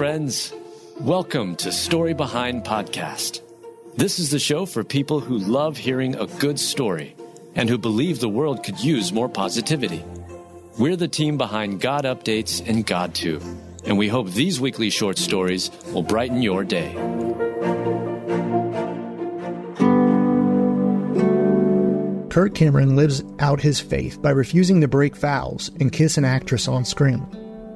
friends. Welcome to Story Behind Podcast. This is the show for people who love hearing a good story and who believe the world could use more positivity. We're the team behind God Updates and God Too, and we hope these weekly short stories will brighten your day. Kirk Cameron lives out his faith by refusing to break vows and kiss an actress on screen.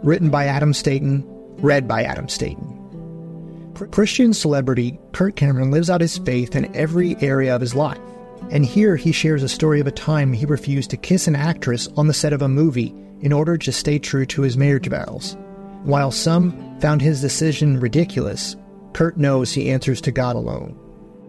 Written by Adam Staten, read by Adam Staten. Christian celebrity Kirk Cameron lives out his faith in every area of his life, and here he shares a story of a time he refused to kiss an actress on the set of a movie in order to stay true to his marriage vows. While some found his decision ridiculous, Kirk knows he answers to God alone.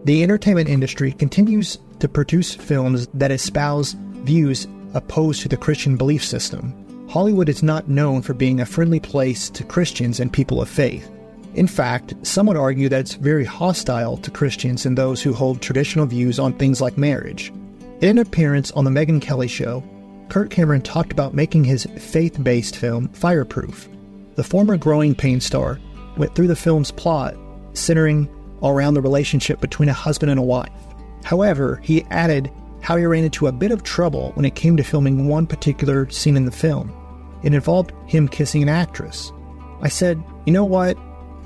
The entertainment industry continues to produce films that espouse views opposed to the Christian belief system. Hollywood is not known for being a friendly place to Christians and people of faith. In fact, some would argue that it's very hostile to Christians and those who hold traditional views on things like marriage. In an appearance on The Megyn Kelly Show, Kirk Cameron talked about making his faith-based film, Fireproof. The former Growing Pain star went through the film's plot, centering around the relationship between a husband and a wife. However, he added how he ran into a bit of trouble when it came to filming one particular scene in the film. It involved him kissing an actress. I said, "You know what?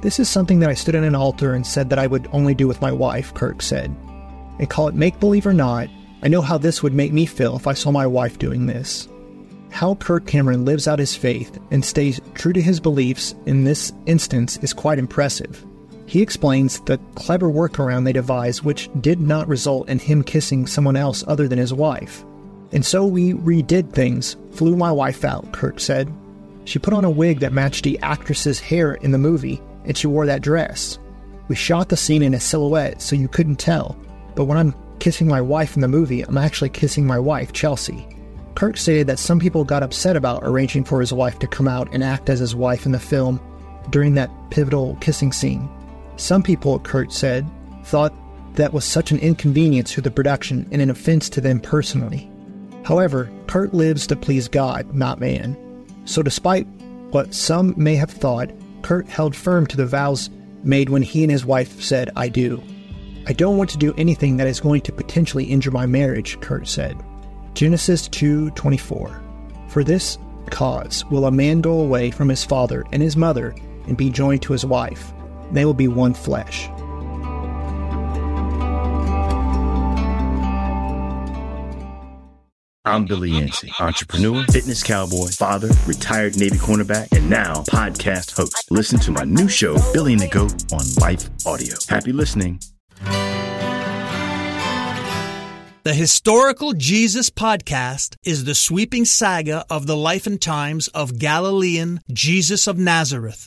This is something that I stood at an altar and said that I would only do with my wife," Kirk said. "And call it make-believe or not, I know how this would make me feel if I saw my wife doing this." How Kirk Cameron lives out his faith and stays true to his beliefs in this instance is quite impressive. He explains the clever workaround they devised, which did not result in him kissing someone else other than his wife. "And so we redid things, flew my wife out," Kirk said. "She put on a wig that matched the actress's hair in the movie, and she wore that dress. We shot the scene in a silhouette, so you couldn't tell. But when I'm kissing my wife in the movie, I'm actually kissing my wife, Chelsea." Kirk stated that some people got upset about arranging for his wife to come out and act as his wife in the film during that pivotal kissing scene. Some people, Kirk said, thought that was such an inconvenience to the production and an offense to them personally. However, Kirk lives to please God, not man. So despite what some may have thought, Kirk held firm to the vows made when he and his wife said, "I do. I don't want to do anything that is going to potentially injure my marriage," Kirk said. Genesis 2:24. "For this cause will a man go away from his father and his mother and be joined to his wife. They will be one flesh." I'm Billy Yancey, entrepreneur, fitness cowboy, father, retired Navy cornerback, and now podcast host. Listen to my new show, Billy and the Goat, on Life Audio. Happy listening. The Historical Jesus Podcast is the sweeping saga of the life and times of Galilean Jesus of Nazareth,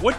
What